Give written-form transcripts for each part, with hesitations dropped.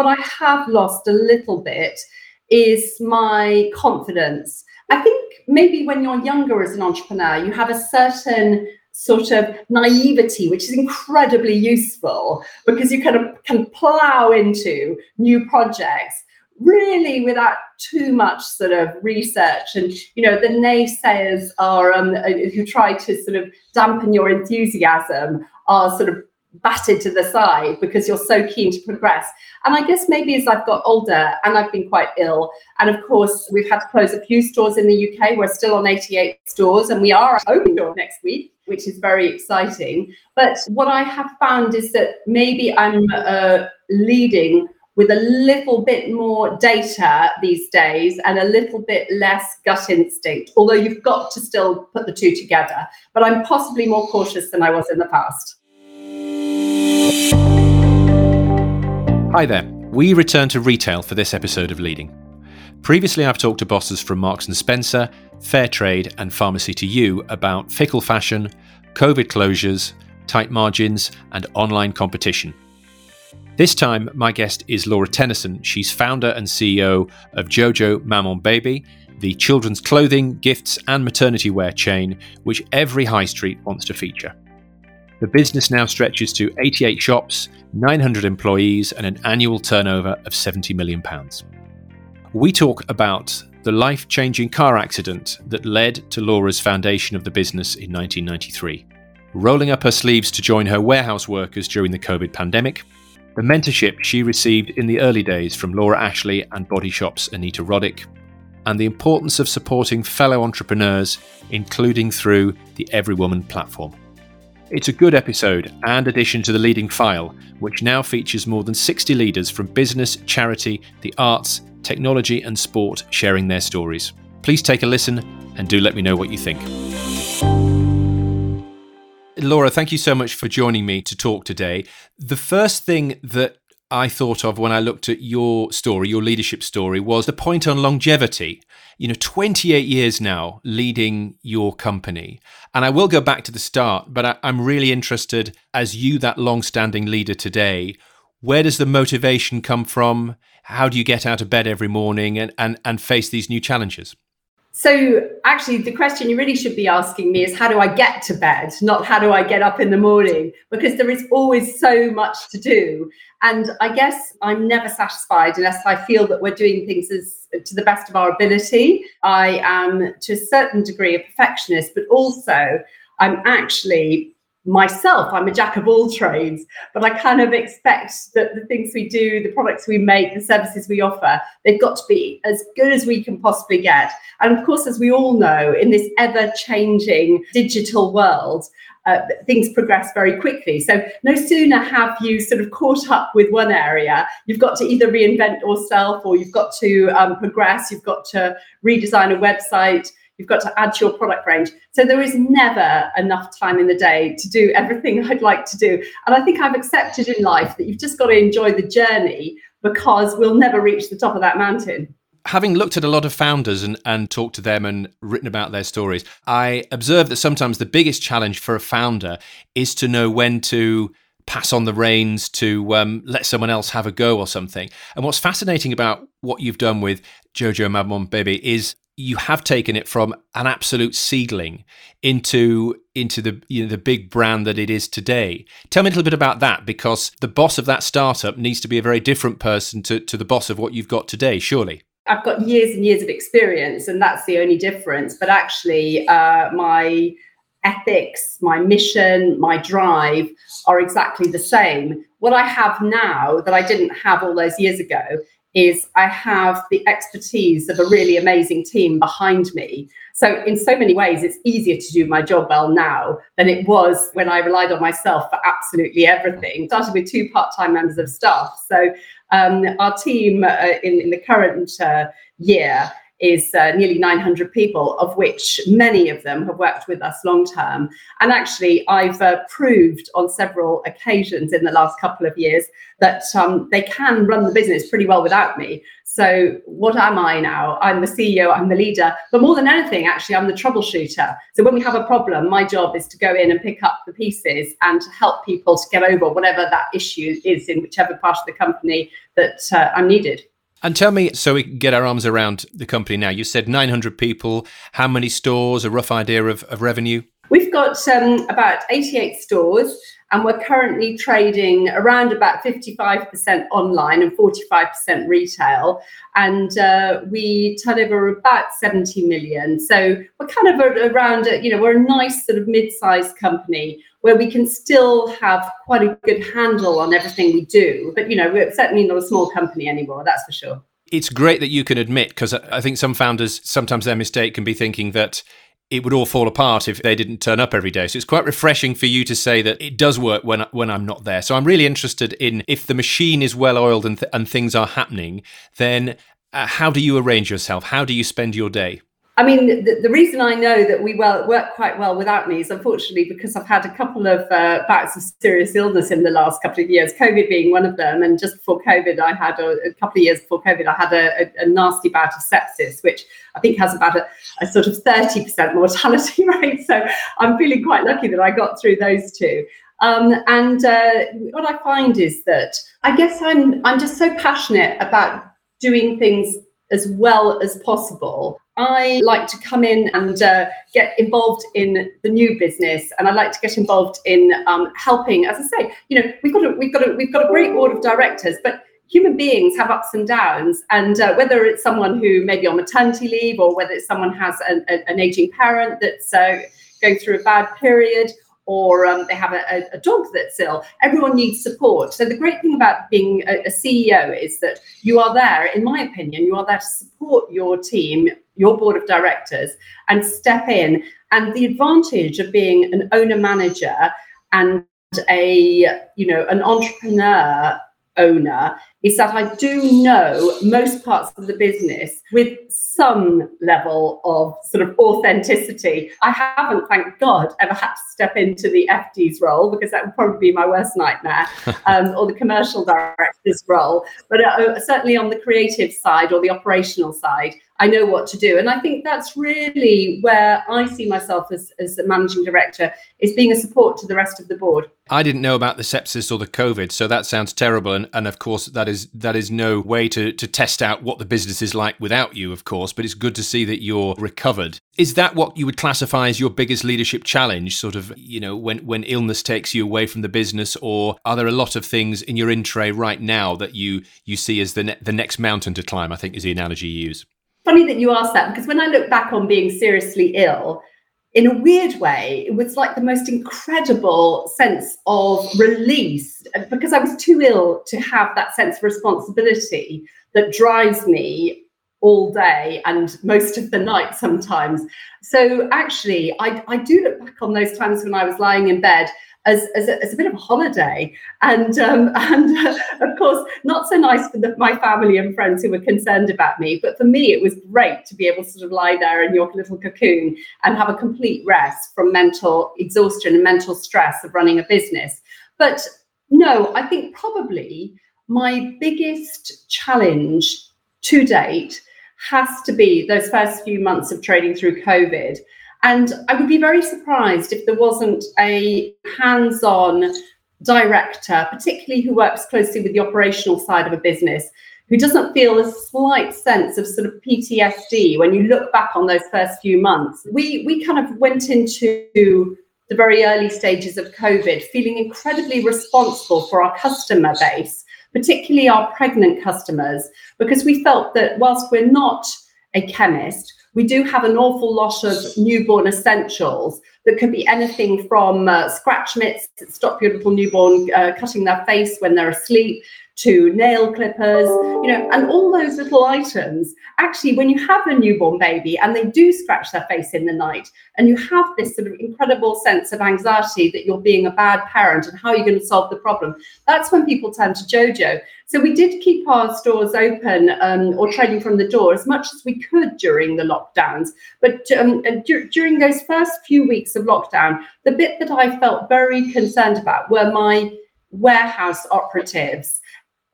What I have lost a little bit is my confidence. I think maybe when you're younger as an entrepreneur, you have a certain sort of naivety, which is incredibly useful because you kind of can plow into new projects really without too much sort of research. And, you know, the naysayers are, who try to sort of dampen your enthusiasm are sort of batted to the side because you're so keen to progress. And I guess maybe as I've got older, and I've been quite ill, and of course we've had to close a few stores in the UK. We're still on 88 stores and we are open door next week, which is very exciting. But what I have found is that maybe I'm leading with a little bit more data these days and a little bit less gut instinct, although you've got to still put the two together. But I'm possibly more cautious than I was in the past. Hi there. We return to retail for this episode of Leading. Previously, I've talked to bosses from Marks & Spencer, Fairtrade and Pharmacy to You about fickle fashion, COVID closures, tight margins and online competition. This time, my guest is Laura Tennyson. She's founder and CEO of JoJo Maman Bébé, the children's clothing, gifts and maternity wear chain, which every high street wants to feature. The business now stretches to 88 shops, 900 employees, and an annual turnover of £70 million. We talk about the life-changing car accident that led to Laura's foundation of the business in 1993, rolling up her sleeves to join her warehouse workers during the COVID pandemic, the mentorship she received in the early days from Laura Ashley and Body Shop's Anita Roddick, and the importance of supporting fellow entrepreneurs, including through the Everywoman platform. It's a good episode and addition to the Leading File, which now features more than 60 leaders from business, charity, the arts, technology and sport sharing their stories. Please take a listen and do let me know what you think. Laura, thank you so much for joining me to talk today. The first thing that I thought of when I looked at your story, your leadership story, was the point on longevity. You know, 28 years now leading your company. And I will go back to the start, but I'm really interested, as you, that long-standing leader today, where does the motivation come from? How do you get out of bed every morning and face these new challenges? So actually, the question you really should be asking me is how do I get to bed, not how do I get up in the morning, because there is always so much to do. And I guess I'm never satisfied unless I feel that we're doing things to the best of our ability. I am, to a certain degree, a perfectionist, but also I'm actually myself, I'm a jack of all trades, but I kind of expect that the things we do, the products we make, the services we offer, they've got to be as good as we can possibly get. And of course, as we all know, in this ever-changing digital world, things progress very quickly. So no sooner have you sort of caught up with one area, you've got to either reinvent yourself or you've got to progress, you've got to redesign a website, you've got to add to your product range. So there is never enough time in the day to do everything I'd like to do. And I think I've accepted in life that you've just got to enjoy the journey because we'll never reach the top of that mountain. Having looked at a lot of founders and talked to them and written about their stories, I observed that sometimes the biggest challenge for a founder is to know when to pass on the reins, to let someone else have a go or something. And what's fascinating about what you've done with JoJo Maman Bébé is you have taken it from an absolute seedling into the, you know, the big brand that it is today. Tell me a little bit about that, because the boss of that startup needs to be a very different person to the boss of what you've got today, surely. I've got years and years of experience, and that's the only difference. But actually, my ethics, my mission, my drive are exactly the same. What I have now that I didn't have all those years ago is I have the expertise of a really amazing team behind me. So in so many ways, it's easier to do my job well now than it was when I relied on myself for absolutely everything. Started with 2 part-time members of staff. So our team in the current year is nearly 900 people, of which many of them have worked with us long term. And actually, I've proved on several occasions in the last couple of years that they can run the business pretty well without me. So what am I now? I'm the CEO, I'm the leader, but more than anything, actually, I'm the troubleshooter. So when we have a problem, my job is to go in and pick up the pieces and to help people to get over whatever that issue is in whichever part of the company that I'm needed. And tell me, so we can get our arms around the company now, you said 900 people, how many stores, a rough idea of revenue? We've got about 88 stores, and we're currently trading around about 55% online and 45% retail. And we turn over about 70 million. So we're kind of around, we're a nice sort of mid-sized company where we can still have quite a good handle on everything we do. But, we're certainly not a small company anymore, that's for sure. It's great that you can admit, because I think some founders, sometimes their mistake can be thinking that it would all fall apart if they didn't turn up every day. So it's quite refreshing for you to say that it does work when I'm not there. So I'm really interested in, if the machine is well-oiled and things are happening, then how do you arrange yourself? How do you spend your day? I mean, the reason I know that we work quite well without me is, unfortunately, because I've had a couple of bouts of serious illness in the last couple of years, COVID being one of them. And just before COVID, I had, a couple of years before COVID, I had a nasty bout of sepsis, which I think has about a sort of 30% mortality rate. So I'm feeling quite lucky that I got through those two. What I find is that I guess I'm just so passionate about doing things as well as possible. I like to come in and get involved in the new business, and I like to get involved in helping. As I say, we've got a great board of directors, but human beings have ups and downs. And whether it's someone who may be on maternity leave, or whether it's someone has an aging parent that's going through a bad period, or they have a dog that's ill. Everyone needs support. So the great thing about being a CEO is that you are there, in my opinion, you are there to support your team, your board of directors, and step in. And the advantage of being an owner-manager and an entrepreneur owner is that I do know most parts of the business with some level of sort of authenticity. I haven't, thank God, ever had to step into the FD's role, because that would probably be my worst nightmare, or the commercial director's role. But certainly on the creative side or the operational side, I know what to do. And I think that's really where I see myself as a managing director, is being a support to the rest of the board. I didn't know about the sepsis or the COVID, so that sounds terrible. And of course, that is no way to test out what the business is like without you, of course, but it's good to see that you're recovered. Is that what you would classify as your biggest leadership challenge, sort of, when illness takes you away from the business? Or are there a lot of things in your in tray right now that you see as the next mountain to climb, I think is the analogy you use? Funny that you asked that, because when I look back on being seriously ill, in a weird way, it was like the most incredible sense of release, because I was too ill to have that sense of responsibility that drives me all day and most of the night sometimes. So actually, I do look back on those times when I was lying in bed as a bit of a holiday, and of course not so nice for my family and friends who were concerned about me, but for me it was great to be able to sort of lie there in your little cocoon and have a complete rest from mental exhaustion and mental stress of running a business. But no, I think probably my biggest challenge to date has to be those first few months of trading through COVID. And I would be very surprised if there wasn't a hands-on director, particularly who works closely with the operational side of a business, who doesn't feel a slight sense of sort of PTSD when you look back on those first few months. We kind of went into the very early stages of COVID feeling incredibly responsible for our customer base, particularly our pregnant customers, because we felt that whilst we're not a chemist, we do have an awful lot of newborn essentials that could be anything from scratch mitts that stop your little newborn cutting their face when they're asleep, to nail clippers, you know, and all those little items. Actually, when you have a newborn baby and they do scratch their face in the night, and you have this sort of incredible sense of anxiety that you're being a bad parent and how you're going to solve the problem, that's when people turn to JoJo. So we did keep our stores open or trading from the door as much as we could during the lockdowns. But during those first few weeks of lockdown, the bit that I felt very concerned about were my warehouse operatives.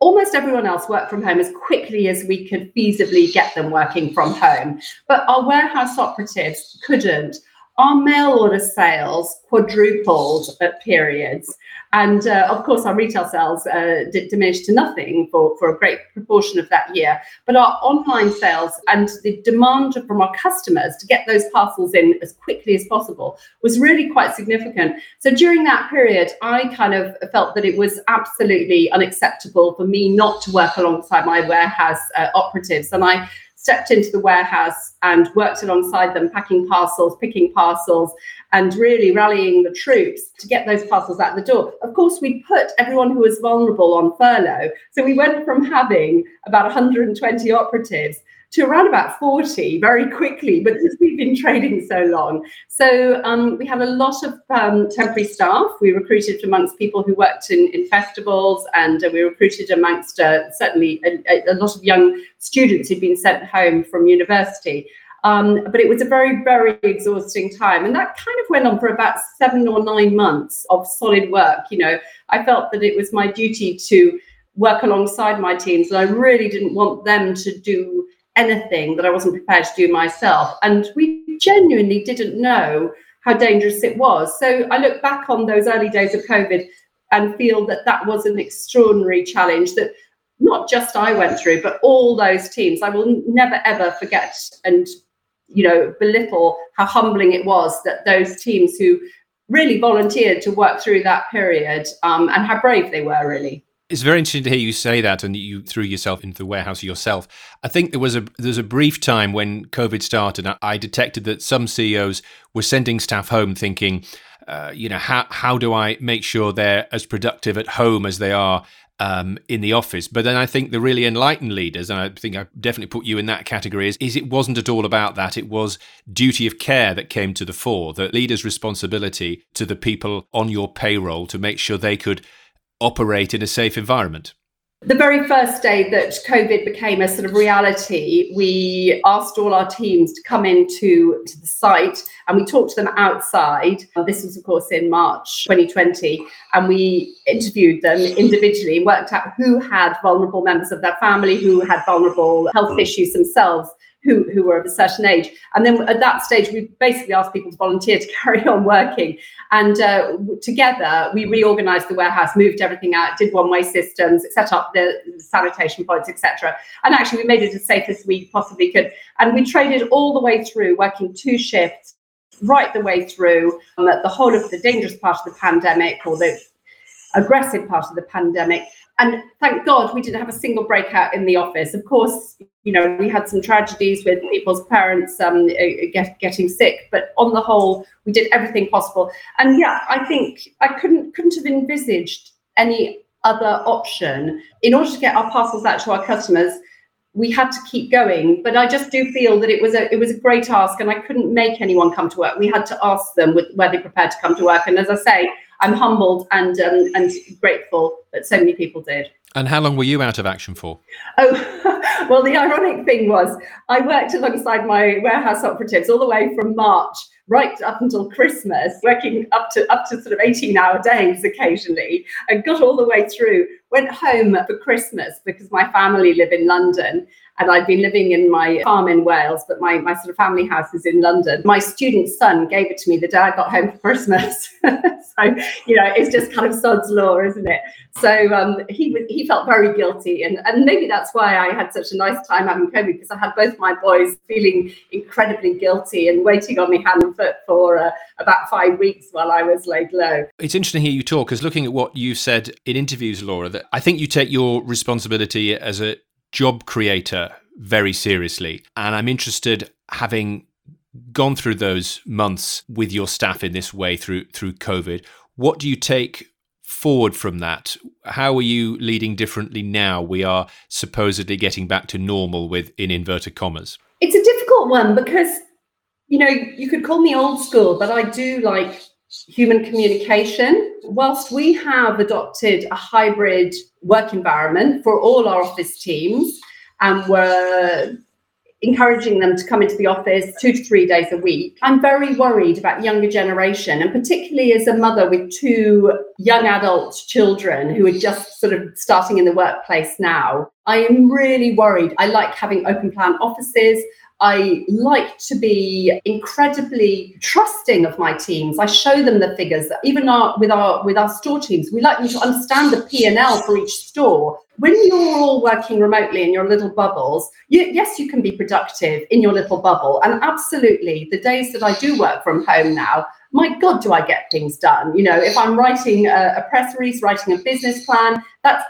Almost everyone else worked from home as quickly as we could feasibly get them working from home. But our warehouse operatives couldn't. Our mail order sales quadrupled at periods. And of course, our retail sales did diminish to nothing for a great proportion of that year. But our online sales and the demand from our customers to get those parcels in as quickly as possible was really quite significant. So during that period, I kind of felt that it was absolutely unacceptable for me not to work alongside my warehouse operatives. And I stepped into the warehouse and worked alongside them, packing parcels, picking parcels, and really rallying the troops to get those parcels out the door. Of course, we put everyone who was vulnerable on furlough. So we went from having about 120 operatives to around about 40 very quickly, because we've been trading so long. So we had a lot of temporary staff. We recruited amongst people who worked in festivals, and we recruited amongst certainly a lot of young students who'd been sent home from university. But it was a very, very exhausting time. And that kind of went on for about 7 or 9 months of solid work. You know, I felt that it was my duty to work alongside my teams, and I really didn't want them to do anything that I wasn't prepared to do myself. And we genuinely didn't know how dangerous it was. So I look back on those early days of COVID and feel that that was an extraordinary challenge that not just I went through, but all those teams. I will never, ever forget and, you know, belittle how humbling it was that those teams who really volunteered to work through that period and how brave they were, really. It's very interesting to hear you say that, and you threw yourself into the warehouse yourself. I think there was a brief time when COVID started, I detected that some CEOs were sending staff home thinking, how do I make sure they're as productive at home as they are in the office? But then I think the really enlightened leaders, and I think I definitely put you in that category, is it wasn't at all about that. It was duty of care that came to the fore, the leader's responsibility to the people on your payroll to make sure they could operate in a safe environment. The very first day that COVID became a sort of reality, we asked all our teams to come into the site, and we talked to them outside. This was, of course, in March 2020, and we interviewed them individually and worked out who had vulnerable members of their family, who had vulnerable health issues themselves, who were of a certain age. And then at that stage, we basically asked people to volunteer to carry on working. And together, we reorganized the warehouse, moved everything out, did one-way systems, set up the sanitation points, etc. And actually, we made it as safe as we possibly could. And we traded all the way through, working 2 shifts, right the way through the whole of the dangerous part of the pandemic, or the aggressive part of the pandemic. And thank God we didn't have a single breakout in the office. Of course, you know, we had some tragedies with people's parents getting sick, but on the whole, we did everything possible. And yeah, I think I couldn't have envisaged any other option. In order to get our parcels out to our customers, we had to keep going. But I just do feel that it was a great ask, and I couldn't make anyone come to work. We had to ask them were they prepared to come to work. And as I say, I'm humbled and grateful that so many people did. And how long were you out of action for? Oh, well, the ironic thing was I worked alongside my warehouse operatives all the way from March right up until Christmas, working up to sort of 18-hour days occasionally, and got all the way through. Went home for Christmas because my family live in London, and I'd been living in my farm in Wales, but my sort of family house is in London. My student son gave it to me the day I got home for Christmas. So, you know, it's just kind of sod's law, isn't it? So he felt very guilty. And maybe that's why I had such a nice time having COVID, because I had both my boys feeling incredibly guilty and waiting on me hand and foot for about 5 weeks while I was laid low. It's interesting to hear you talk, because looking at what you said in interviews, Laura, that I think you take your responsibility as a job creator very seriously. And I'm interested, having gone through those months with your staff in this way through COVID, what do you take forward from that, how are you leading differently now? We are supposedly getting back to normal with, in inverted commas. It's a difficult one because, you know, you could call me old school, but I do like human communication. Whilst we have adopted a hybrid work environment for all our office teams, and we're encouraging them to come into the office 2 to 3 days a week, I'm very worried about younger generation, and particularly as a mother with 2 young adult children who are just sort of starting in the workplace now. I am really worried. I like having open plan offices. I like to be incredibly trusting of my teams. I show them the figures, even with our store teams. We like them to understand the P&L for each store. When you're all working remotely in your little bubbles, yes, you can be productive in your little bubble. And absolutely, the days that I do work from home now, my God, do I get things done? You know, if I'm writing a press release, writing a business plan, that's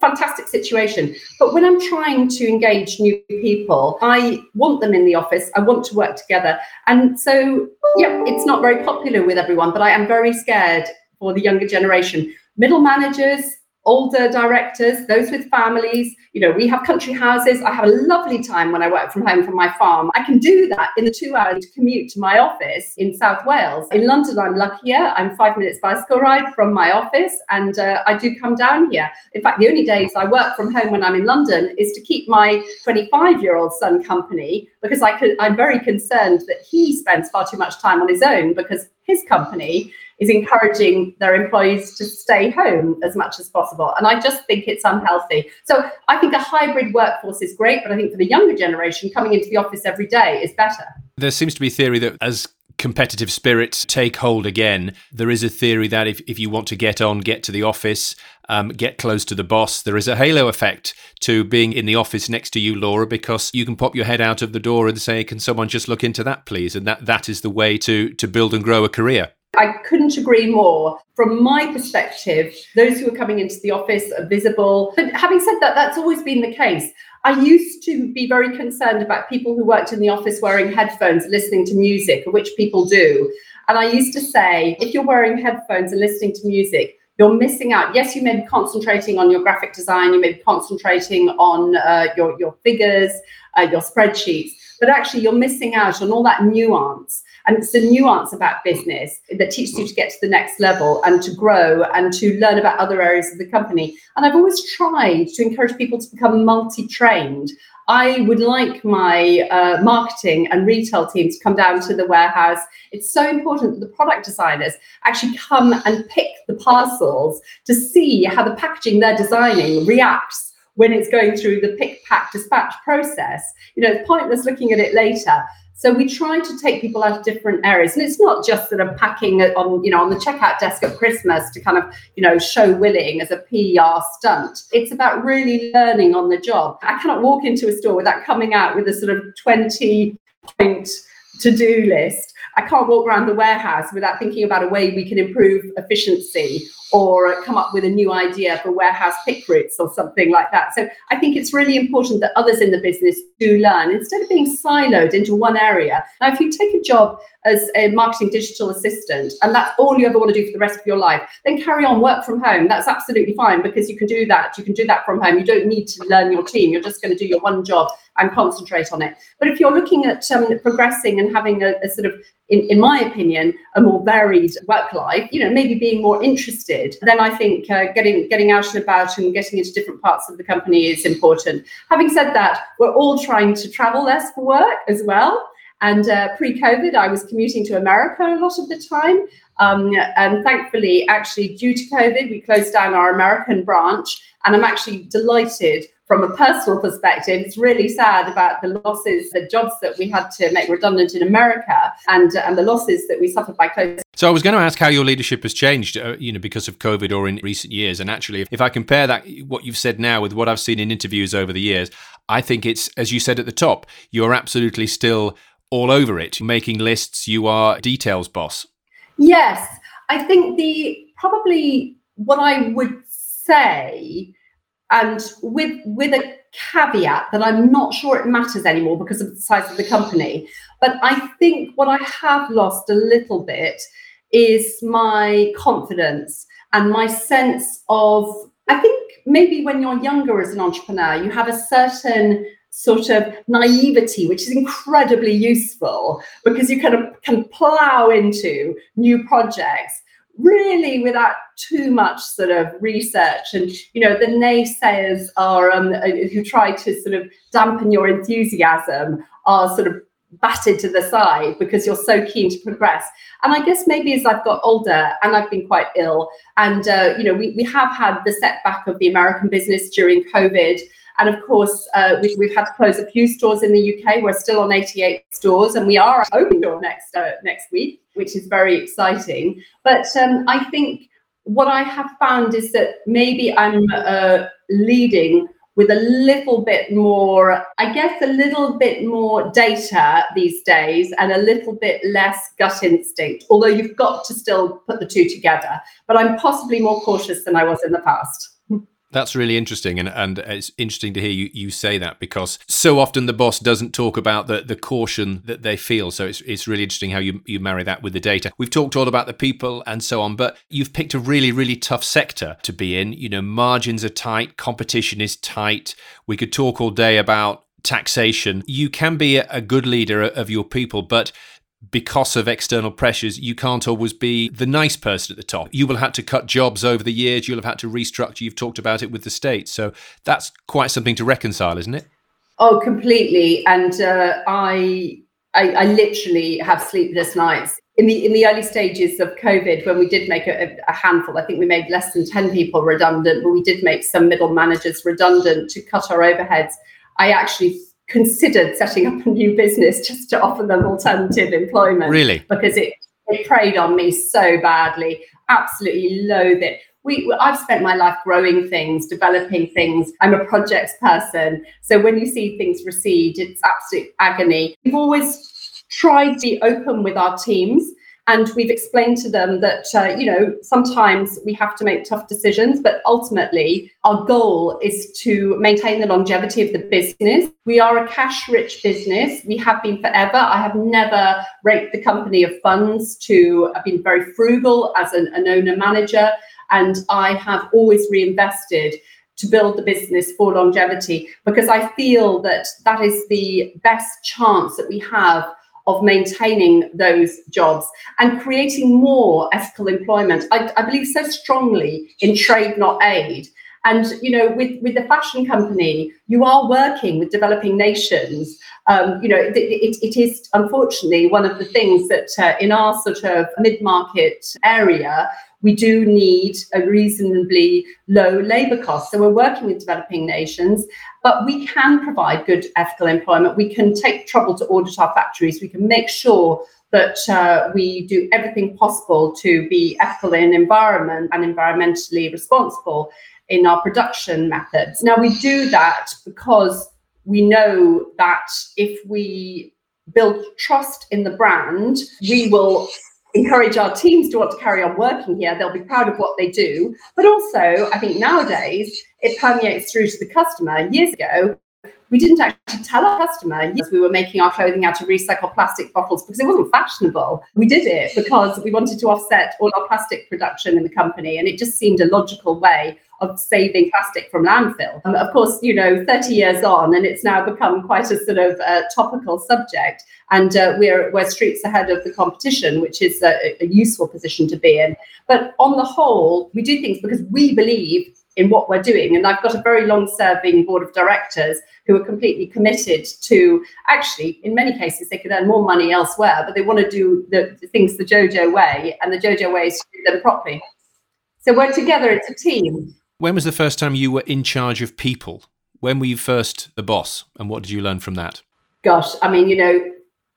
fantastic situation. But when I'm trying to engage new people, I want them in the office. I want to work together. And so, yeah, it's not very popular with everyone, but I am very scared for the younger generation. Middle managers, older directors, those with families. You know, we have country houses. I have a lovely time when I work from home from my farm. I can do that in the 2 hour commute to my office in South Wales. In London, I'm luckier. I'm 5 minutes bicycle ride from my office, and I do come down here. In fact, the only days I work from home when I'm in London is to keep my 25-year-old son company, because I'm very concerned that he spends far too much time on his own, because his company is encouraging their employees to stay home as much as possible. And I just think it's unhealthy. So I think a hybrid workforce is great, but I think for the younger generation, coming into the office every day is better. There seems to be theory that as competitive spirits take hold again, there is a theory that if you want to get to the office, get close to the boss, there is a halo effect to being in the office next to you, Laura, because you can pop your head out of the door and say, can someone just look into that, please? And that is the way to build and grow a career. I couldn't agree more. From my perspective, those who are coming into the office are visible. But having said that, that's always been the case. I used to be very concerned about people who worked in the office wearing headphones, listening to music, which people do. And I used to say, if you're wearing headphones and listening to music, you're missing out. Yes, you may be concentrating on your graphic design. You may be concentrating on your figures, your spreadsheets. But actually, you're missing out on all that nuance. And it's the nuance about business that teaches you to get to the next level and to grow and to learn about other areas of the company. And I've always tried to encourage people to become multi-trained. I would like my marketing and retail teams to come down to the warehouse. It's so important that the product designers actually come and pick the parcels to see how the packaging they're designing reacts when it's going through the pick, pack, dispatch process. You know, it's pointless looking at it later. So we try to take people out of different areas. And it's not just that I'm packing on the checkout desk at Christmas to kind of, you know, show willing as a PR stunt. It's about really learning on the job. I cannot walk into a store without coming out with a sort of 20-point to-do list. I can't walk around the warehouse without thinking about a way we can improve efficiency or come up with a new idea for warehouse pick routes or something like that. So I think it's really important that others in the business do learn instead of being siloed into one area. Now, if you take a job as a marketing digital assistant and that's all you ever want to do for the rest of your life, then carry on, work from home. That's absolutely fine because you can do that. You can do that from home. You don't need to learn your team. You're just going to do your one job and concentrate on it. But if you're looking at progressing and having a sort of, in my opinion, a more varied work life, you know, maybe being more interested, then I think getting out and about and getting into different parts of the company is important. Having said that, we're all trying to travel less for work as well. And pre-COVID, I was commuting to America a lot of the time. And thankfully, actually, due to COVID, we closed down our American branch. And I'm actually delighted from a personal perspective. It's really sad about the losses, the jobs that we had to make redundant in America and the losses that we suffered by closing. So I was going to ask how your leadership has changed, because of COVID or in recent years. And actually, if I compare that, what you've said now with what I've seen in interviews over the years, I think it's, as you said at the top, you're absolutely still all over it, making lists. You are details boss. Yes. I think probably what I would say, and with a caveat that I'm not sure it matters anymore because of the size of the company. But I think what I have lost a little bit is my confidence and my sense of, I think maybe when you're younger as an entrepreneur, you have a certain sort of naivety, which is incredibly useful because you kind of can plow into new projects really without too much sort of research. And, you know, the naysayers are who try to sort of dampen your enthusiasm are sort of batted to the side because you're so keen to progress. And I guess maybe as I've got older and I've been quite ill and, you know, we have had the setback of the American business during COVID. And of course, we've had to close a few stores in the UK. We're still on 88 stores and we are open door next week, which is very exciting. But I think what I have found is that maybe I'm leading with a little bit more, I guess, a little bit more data these days and a little bit less gut instinct, although you've got to still put the two together. But I'm possibly more cautious than I was in the past. That's really interesting. And it's interesting to hear you say that, because so often the boss doesn't talk about the caution that they feel. So it's really interesting how you marry that with the data. We've talked all about the people and so on, but you've picked a really, really tough sector to be in. You know, margins are tight, competition is tight. We could talk all day about taxation. You can be a good leader of your people, but because of external pressures, you can't always be the nice person at the top. You will have to cut jobs over the years. You'll have had to restructure. You've talked about it with the state. So that's quite something to reconcile, isn't it? Oh, completely. And I literally have sleepless nights. In the early stages of COVID, when we did make a handful, I think we made less than 10 people redundant, but we did make some middle managers redundant to cut our overheads. I actually considered setting up a new business just to offer them alternative employment. Really? Because it preyed on me so badly. Absolutely loathe it. I've spent my life growing things, developing things. I'm a projects person. So when you see things recede, it's absolute agony. We've always tried to be open with our teams. And we've explained to them that, you know, sometimes we have to make tough decisions, but ultimately our goal is to maintain the longevity of the business. We are a cash-rich business. We have been forever. I have never raked the company of funds to, I've been very frugal as an owner-manager, and I have always reinvested to build the business for longevity, because I feel that that is the best chance that we have of maintaining those jobs and creating more ethical employment. I believe so strongly in trade, not aid. And, you know, with the fashion company, you are working with developing nations. You know, it is unfortunately one of the things that in our sort of mid-market area, we do need a reasonably low labour cost. So we're working with developing nations, but we can provide good ethical employment. We can take trouble to audit our factories. We can make sure that we do everything possible to be ethical in environment and environmentally responsible in our production methods. Now, we do that because we know that if we build trust in the brand, we will encourage our teams to want to carry on working here. They'll be proud of what they do. But also, I think nowadays, it permeates through to the customer. Years ago, we didn't actually tell our customer we were making our clothing out of recycled plastic bottles because it wasn't fashionable. We did it because we wanted to offset all our plastic production in the company, and it just seemed a logical way of saving plastic from landfill. Of course, you know, 30 years on, and it's now become quite a sort of topical subject, and we're streets ahead of the competition, which is a useful position to be in. But on the whole, we do things because we believe in what we're doing. And I've got a very long-serving board of directors who are completely committed to, actually, in many cases, they could earn more money elsewhere, but they want to do the things the JoJo way, and the JoJo way is to do them properly. So we're together, it's a team. When was the first time you were in charge of people? When were you first the boss, and what did you learn from that? Gosh, I mean, you know,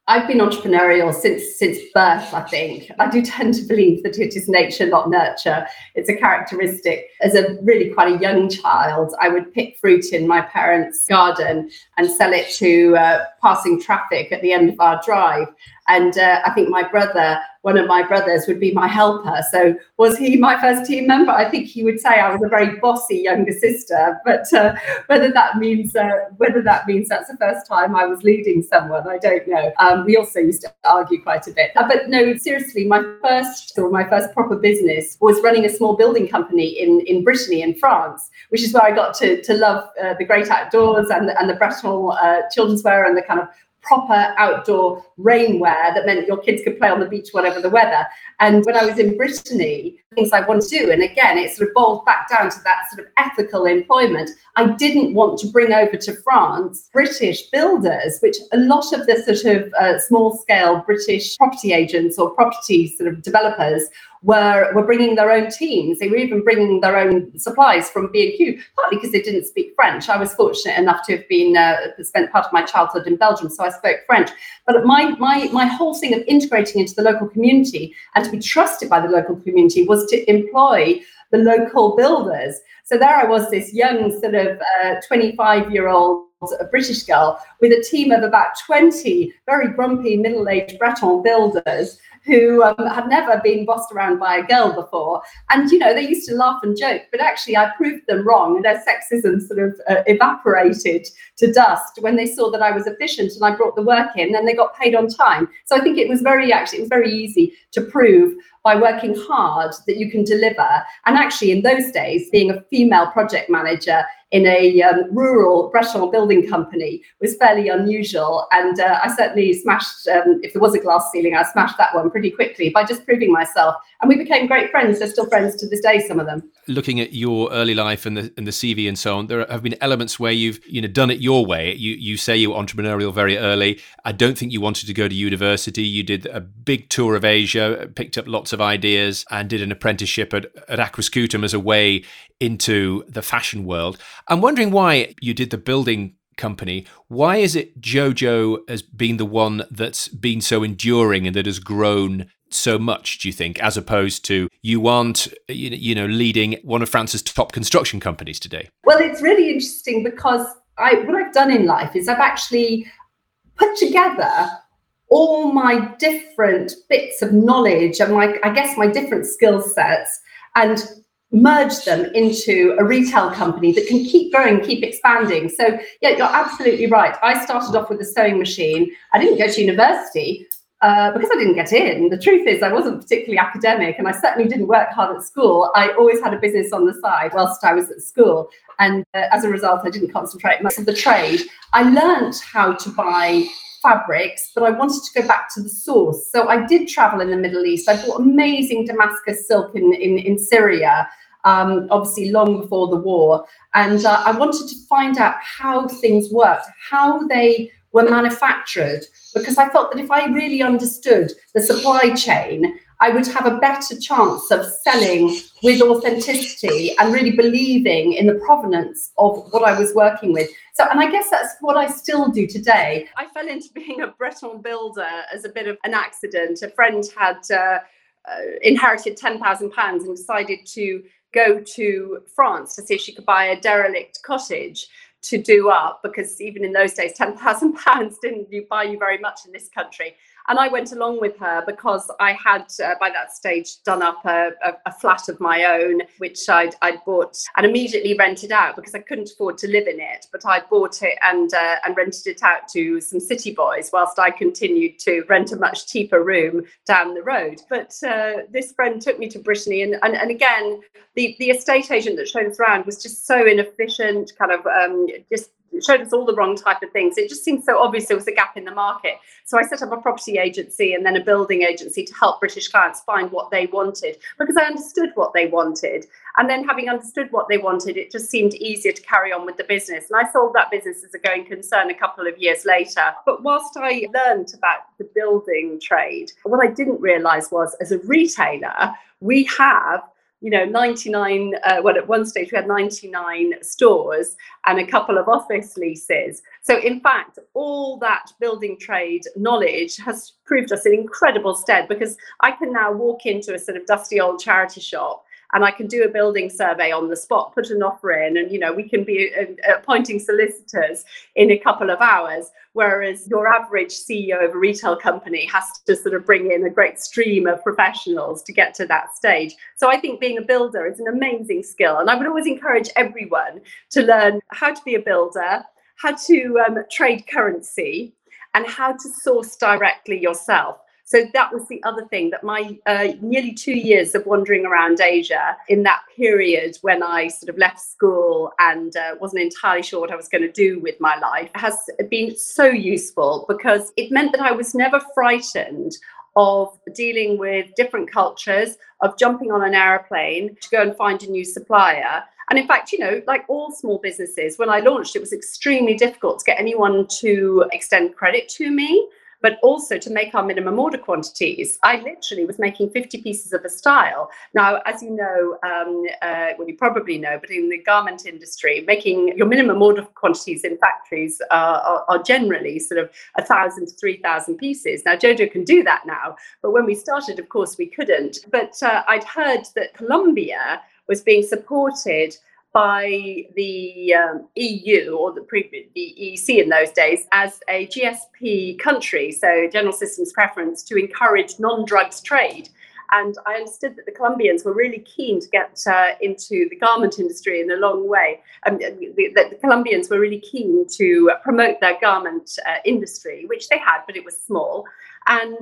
I've been entrepreneurial since birth, I think. I do tend to believe that it is nature, not nurture. It's a characteristic. As a really quite a young child, I would pick fruit in my parents' garden and sell it to passing traffic at the end of our drive. And I think my brother one of my brothers would be my helper. So was he my first team member? I think he would say I was a very bossy younger sister, but whether that means that's the first time I was leading someone, I don't know. We also used to argue quite a bit. But no, seriously, my first proper business was running a small building company in Brittany in France, which is where I got to love the great outdoors and the Breton children's wear and the kind of proper outdoor rainwear that meant your kids could play on the beach, whatever the weather. And when I was in Brittany, things I wanted to do, and again, it sort of boiled back down to that sort of ethical employment. I didn't want to bring over to France British builders, which a lot of the sort of small-scale British property agents or property sort of developers were bringing their own teams. They were even bringing their own supplies from B&Q, partly because they didn't speak French. I was fortunate enough to have been spent part of my childhood in Belgium, so I spoke French. But my whole thing of integrating into the local community and to be trusted by the local community was to employ the local builders. So there I was, this young sort of 25-year-old a British girl with a team of about 20 very grumpy middle-aged Breton builders who had never been bossed around by a girl before. And, you know, they used to laugh and joke, but actually I proved them wrong, and their sexism sort of evaporated to dust when they saw that I was efficient and I brought the work in and they got paid on time. So I think it was very easy to prove by working hard that you can deliver. And actually in those days, being a female project manager in a rural Breton building company was fairly unusual. And I certainly smashed, if there was a glass ceiling, I smashed that one pretty quickly by just proving myself. And we became great friends. They're still friends to this day, some of them. Looking at your early life and the CV and so on, there have been elements where you've done it your way. You say you were entrepreneurial very early. I don't think you wanted to go to university. You did a big tour of Asia, picked up lots of ideas and did an apprenticeship at Aquascutum as a way into the fashion world. I'm wondering why you did the building company. Why is it JoJo has been the one that's been so enduring and that has grown so much, do you think, as opposed to you aren't, leading one of France's top construction companies today? Well, it's really interesting because what I've done in life is I've actually put together all my different bits of knowledge and my different skill sets and merge them into a retail company that can keep growing, keep expanding. So yeah, you're absolutely right. I started off with a sewing machine. I didn't go to university because I didn't get in. The truth is I wasn't particularly academic and I certainly didn't work hard at school. I always had a business on the side whilst I was at school. And as a result, I didn't concentrate much on the trade. I learned how to buy fabrics, but I wanted to go back to the source. So I did travel in the Middle East. I bought amazing Damascus silk in Syria, obviously long before the war. And I wanted to find out how things worked, how they were manufactured, because I felt that if I really understood the supply chain, I would have a better chance of selling with authenticity and really believing in the provenance of what I was working with. So, and I guess that's what I still do today. I fell into being a Breton builder as a bit of an accident. A friend had inherited £10,000 and decided to go to France to see if she could buy a derelict cottage to do up, because even in those days, £10,000 didn't buy you very much in this country. And I went along with her because I had, by that stage, done up a flat of my own, which I'd bought and immediately rented out because I couldn't afford to live in it. But I bought it and rented it out to some city boys whilst I continued to rent a much cheaper room down the road. But this friend took me to Brittany. And again, the estate agent that showed us around was just so inefficient, kind of just showed us all the wrong type of things. It just seemed so obvious there was a gap in the market. So I set up a property agency and then a building agency to help British clients find what they wanted, because I understood what they wanted. And then having understood what they wanted, it just seemed easier to carry on with the business. And I sold that business as a going concern a couple of years later. But whilst I learned about the building trade, what I didn't realise was, as a retailer, we have 99, at one stage we had 99 stores and a couple of office leases. So in fact, all that building trade knowledge has proved us in incredible stead, because I can now walk into a sort of dusty old charity shop and I can do a building survey on the spot, put an offer in, and, you know, we can be appointing solicitors in a couple of hours. Whereas your average CEO of a retail company has to sort of bring in a great stream of professionals to get to that stage. So I think being a builder is an amazing skill. And I would always encourage everyone to learn how to be a builder, how to trade currency, and how to source directly yourself. So that was the other thing that my nearly 2 years of wandering around Asia in that period when I sort of left school and wasn't entirely sure what I was going to do with my life has been so useful, because it meant that I was never frightened of dealing with different cultures, of jumping on an airplane to go and find a new supplier. And in fact, you know, like all small businesses, when I launched, it was extremely difficult to get anyone to extend credit to me, but also to make our minimum order quantities. I literally was making 50 pieces of a style. Now, as you know, well, you probably know, but in the garment industry, making your minimum order quantities in factories are generally sort of 1,000 to 3,000 pieces. Now, JoJo can do that now, but when we started, of course, we couldn't. But I'd heard that Colombia was being supported by the EU, or the EEC in those days, as a GSP country, so General Systems Preference, to encourage non-drugs trade. And I understood that the Colombians were really keen to get into the garment industry in a long way. That the Colombians were really keen to promote their garment industry, which they had, but it was small. And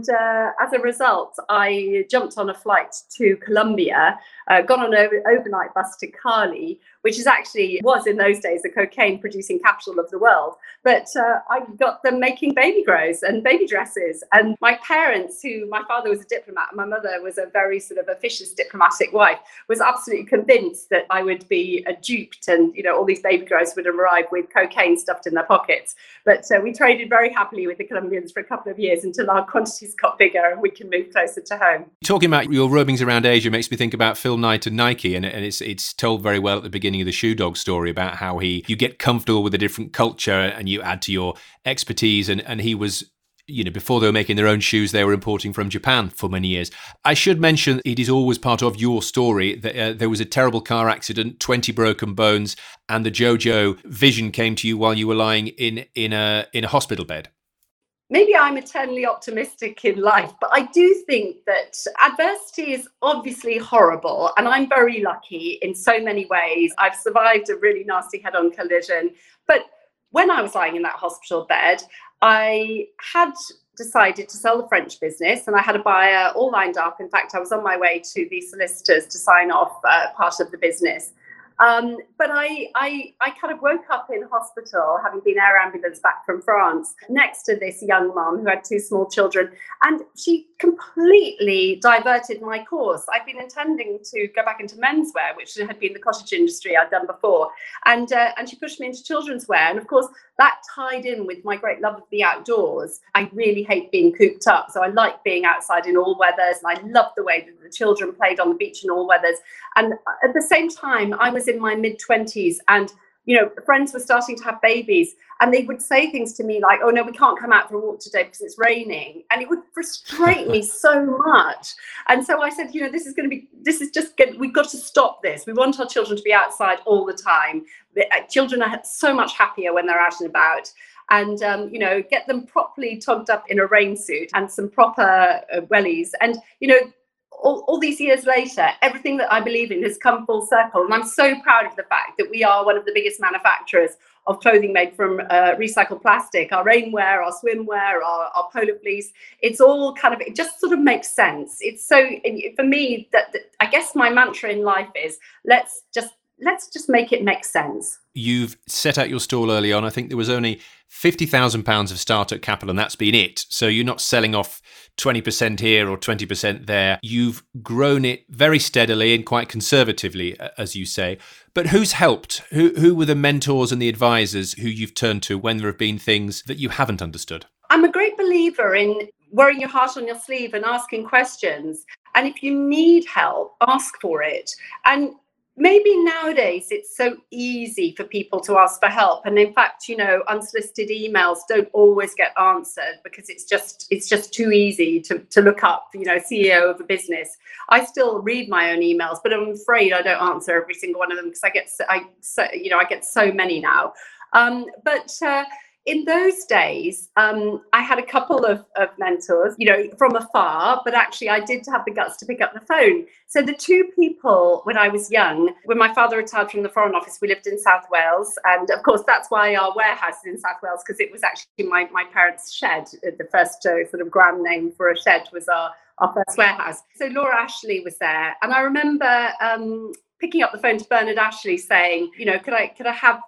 as a result, I jumped on a flight to Colombia, got on an overnight bus to Cali, which is actually was in those days the cocaine producing capital of the world. But I got them making baby grows and baby dresses. And my parents, who my father was a diplomat, and my mother was a very sort of officious diplomatic wife, was absolutely convinced that I would be duped and, you know, all these baby grows would arrive with cocaine stuffed in their pockets. But we traded very happily with the Colombians for a couple of years until our quantities got bigger and we can move closer to home. Talking about your roamings around Asia makes me think about Phil Knight and Nike, and it's told very well at the beginning of the Shoe Dog story about how you get comfortable with a different culture and you add to your expertise, and he was, you know, before they were making their own shoes, they were importing from Japan for many years. I should mention, it is always part of your story that there was a terrible car accident, 20 broken bones, and the JoJo vision came to you while you were lying in a hospital bed. Maybe I'm eternally optimistic in life, but I do think that adversity is obviously horrible, and I'm very lucky in so many ways. I've survived a really nasty head-on collision, but when I was lying in that hospital bed, I had decided to sell the French business, and I had a buyer all lined up. In fact, I was on my way to the solicitors to sign off part of the business. But I kind of woke up in hospital, having been air ambulance back from France, next to this young mum who had two small children, and she completely diverted my course. I'd been intending to go back into menswear, which had been the cottage industry I'd done before, and she pushed me into children's wear, and of course that tied in with my great love of the outdoors. I really hate being cooped up, so I like being outside in all weathers, and I loved the way that the children played on the beach in all weathers. And at the same time, I was in my mid-20s, and, you know, friends were starting to have babies, and they would say things to me like, oh no, we can't come out for a walk today because it's raining, and it would frustrate me so much. And so I said, you know, we've got to stop this. We want our children to be outside all the time. Children are so much happier when they're out and about. And, you know, get them properly togged up in a rain suit and some proper wellies. And, you know, all these years later, everything that I believe in has come full circle. And I'm so proud of the fact that we are one of the biggest manufacturers of clothing made from recycled plastic. Our rainwear, our swimwear, our polar fleece, it's all kind of, it just sort of makes sense. It's so, for me, that I guess my mantra in life is, let's just make it make sense. You've set out your stall early on. I think there was only £50,000 of startup capital, and that's been it. So you're not selling off 20% here or 20% there. You've grown it very steadily and quite conservatively, as you say. But who's helped? Who were the mentors and the advisors who you've turned to when there have been things that you haven't understood? I'm a great believer in wearing your heart on your sleeve and asking questions. And if you need help, ask for it. And maybe nowadays it's so easy for people to ask for help. And in fact, you know, unsolicited emails don't always get answered because it's just too easy to look up, you know, CEO of a business. I still read my own emails, but I'm afraid I don't answer every single one of them because I get so many now. In those days, I had a couple of mentors, you know, from afar, but actually I did have the guts to pick up the phone. So the two people when I was young, when my father retired from the Foreign Office, we lived in South Wales. And of course, that's why our warehouse is in South Wales, because it was actually my parents' shed. The first sort of grand name for a shed was our first warehouse. So Laura Ashley was there. And I remember picking up the phone to Bernard Ashley saying, you know, could I have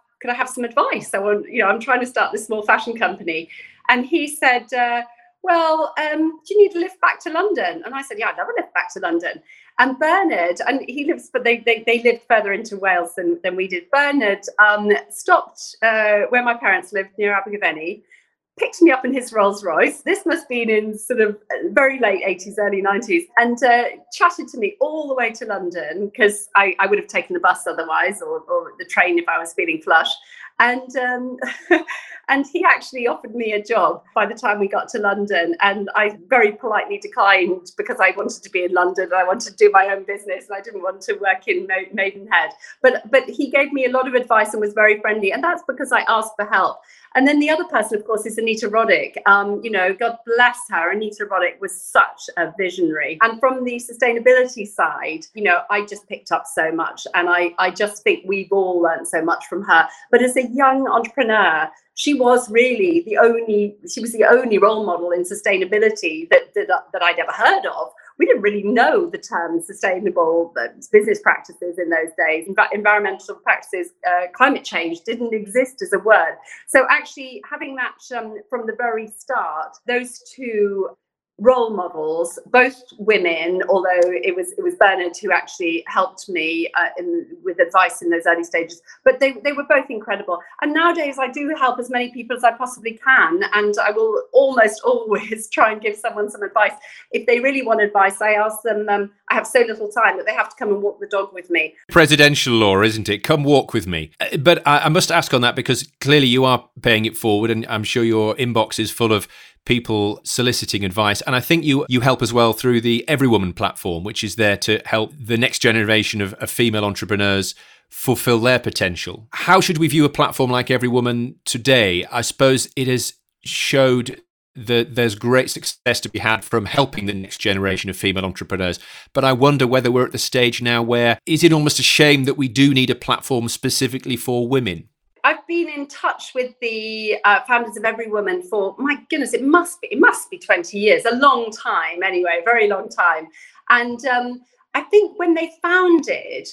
some advice? I want, you know, I'm trying to start this small fashion company. And he said, do you need a lift back to London? And I said, yeah, I'd love a lift back to London. And Bernard, and he lives, but they lived further into Wales than we did. Bernard stopped where my parents lived near Abergavenny, picked me up in his Rolls Royce. This must have been in sort of very late 80s, early 90s, and chatted to me all the way to London, because I would have taken the bus otherwise, or the train if I was feeling flush. And and he actually offered me a job by the time we got to London, and I very politely declined because I wanted to be in London and I wanted to do my own business and I didn't want to work in Maidenhead. But he gave me a lot of advice and was very friendly, and that's because I asked for help. And then the other person, of course, is Anita Roddick. You know, God bless her. Anita Roddick was such a visionary. And from the sustainability side, you know, I just picked up so much, and I just think we've all learned so much from her. But as a young entrepreneur, she was really the only role model in sustainability that I'd ever heard of. We didn't really know the term sustainable business practices in those days. Environmental practices, climate change didn't exist as a word. So actually having that from the very start, those two role models, both women, although it was Bernard who actually helped me with advice in those early stages, but they were both incredible. And nowadays I do help as many people as I possibly can, and I will almost always try and give someone some advice. If they really want advice, I ask them, I have so little time that they have to come and walk the dog with me. Presidential law, isn't it? Come walk with me. But I must ask on that, because clearly you are paying it forward, and I'm sure your inbox is full of people soliciting advice. And I think you help as well through the Everywoman platform, which is there to help the next generation of female entrepreneurs fulfill their potential. How should we view a platform like Everywoman today? I suppose it has showed that there's great success to be had from helping the next generation of female entrepreneurs. But I wonder whether we're at the stage now where is it almost a shame that we do need a platform specifically for women? I've been in touch with the founders of Everywoman for, my goodness, it must be 20 years, a long time anyway, a very long time. And I think when they founded,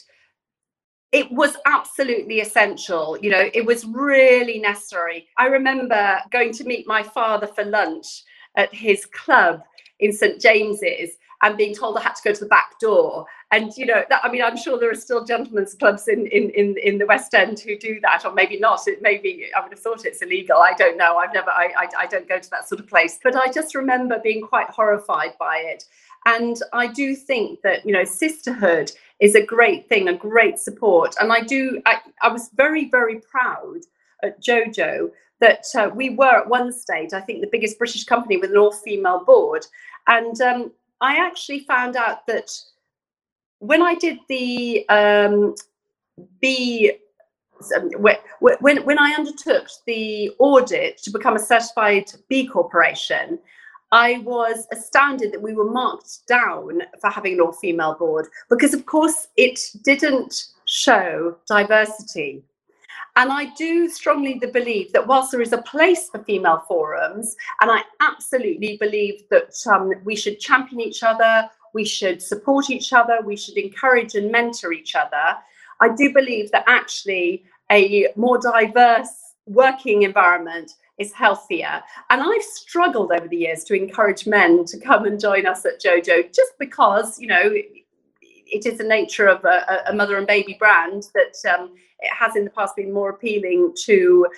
it was absolutely essential. You know, it was really necessary. I remember going to meet my father for lunch at his club in St. James's and being told I had to go to the back door. And, you know, that, I mean, I'm sure there are still gentlemen's clubs in the West End who do that, or maybe not. Maybe I would have thought it's illegal. I don't know. I don't go to that sort of place. But I just remember being quite horrified by it. And I do think that, you know, sisterhood is a great thing, a great support. And I was very, very proud at JoJo that we were at one stage, I think, the biggest British company with an all-female board. And I actually found out that when I did the when I undertook the audit to become a certified B Corporation, I was astounded that we were marked down for having an all-female board, because of course it didn't show diversity. And I do strongly believe that whilst there is a place for female forums, and I absolutely believe that we should champion each other, we should support each other, we should encourage and mentor each other, I do believe that actually a more diverse working environment is healthier. And I've struggled over the years to encourage men to come and join us at JoJo, just because, you know, it is the nature of a mother and baby brand that it has in the past been more appealing to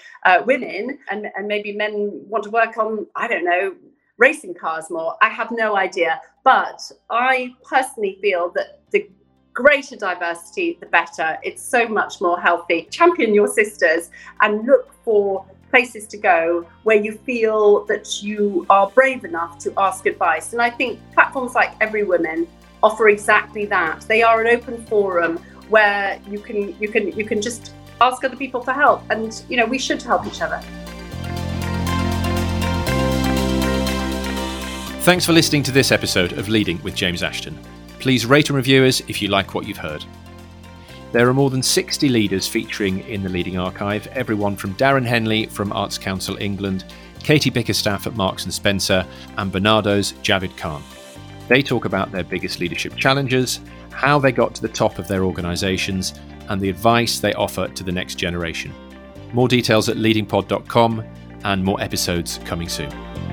women, and maybe men want to work on, I don't know, racing cars more. I have no idea. But I personally feel that the greater diversity, the better. It's so much more healthy. Champion your sisters and look for places to go where you feel that you are brave enough to ask advice. And I think platforms like Everywoman offer exactly that. They are an open forum where you can just ask other people for help, and you know, we should help each other. Thanks for listening to this episode of Leading with James Ashton. Please rate and review us if you like what you've heard. There are more than 60 leaders featuring in the Leading Archive, everyone from Darren Henley from Arts Council England, Katie Bickerstaff at Marks & Spencer, and Bernardo's Javed Khan. They talk about their biggest leadership challenges, how they got to the top of their organisations, and the advice they offer to the next generation. More details at leadingpod.com and more episodes coming soon.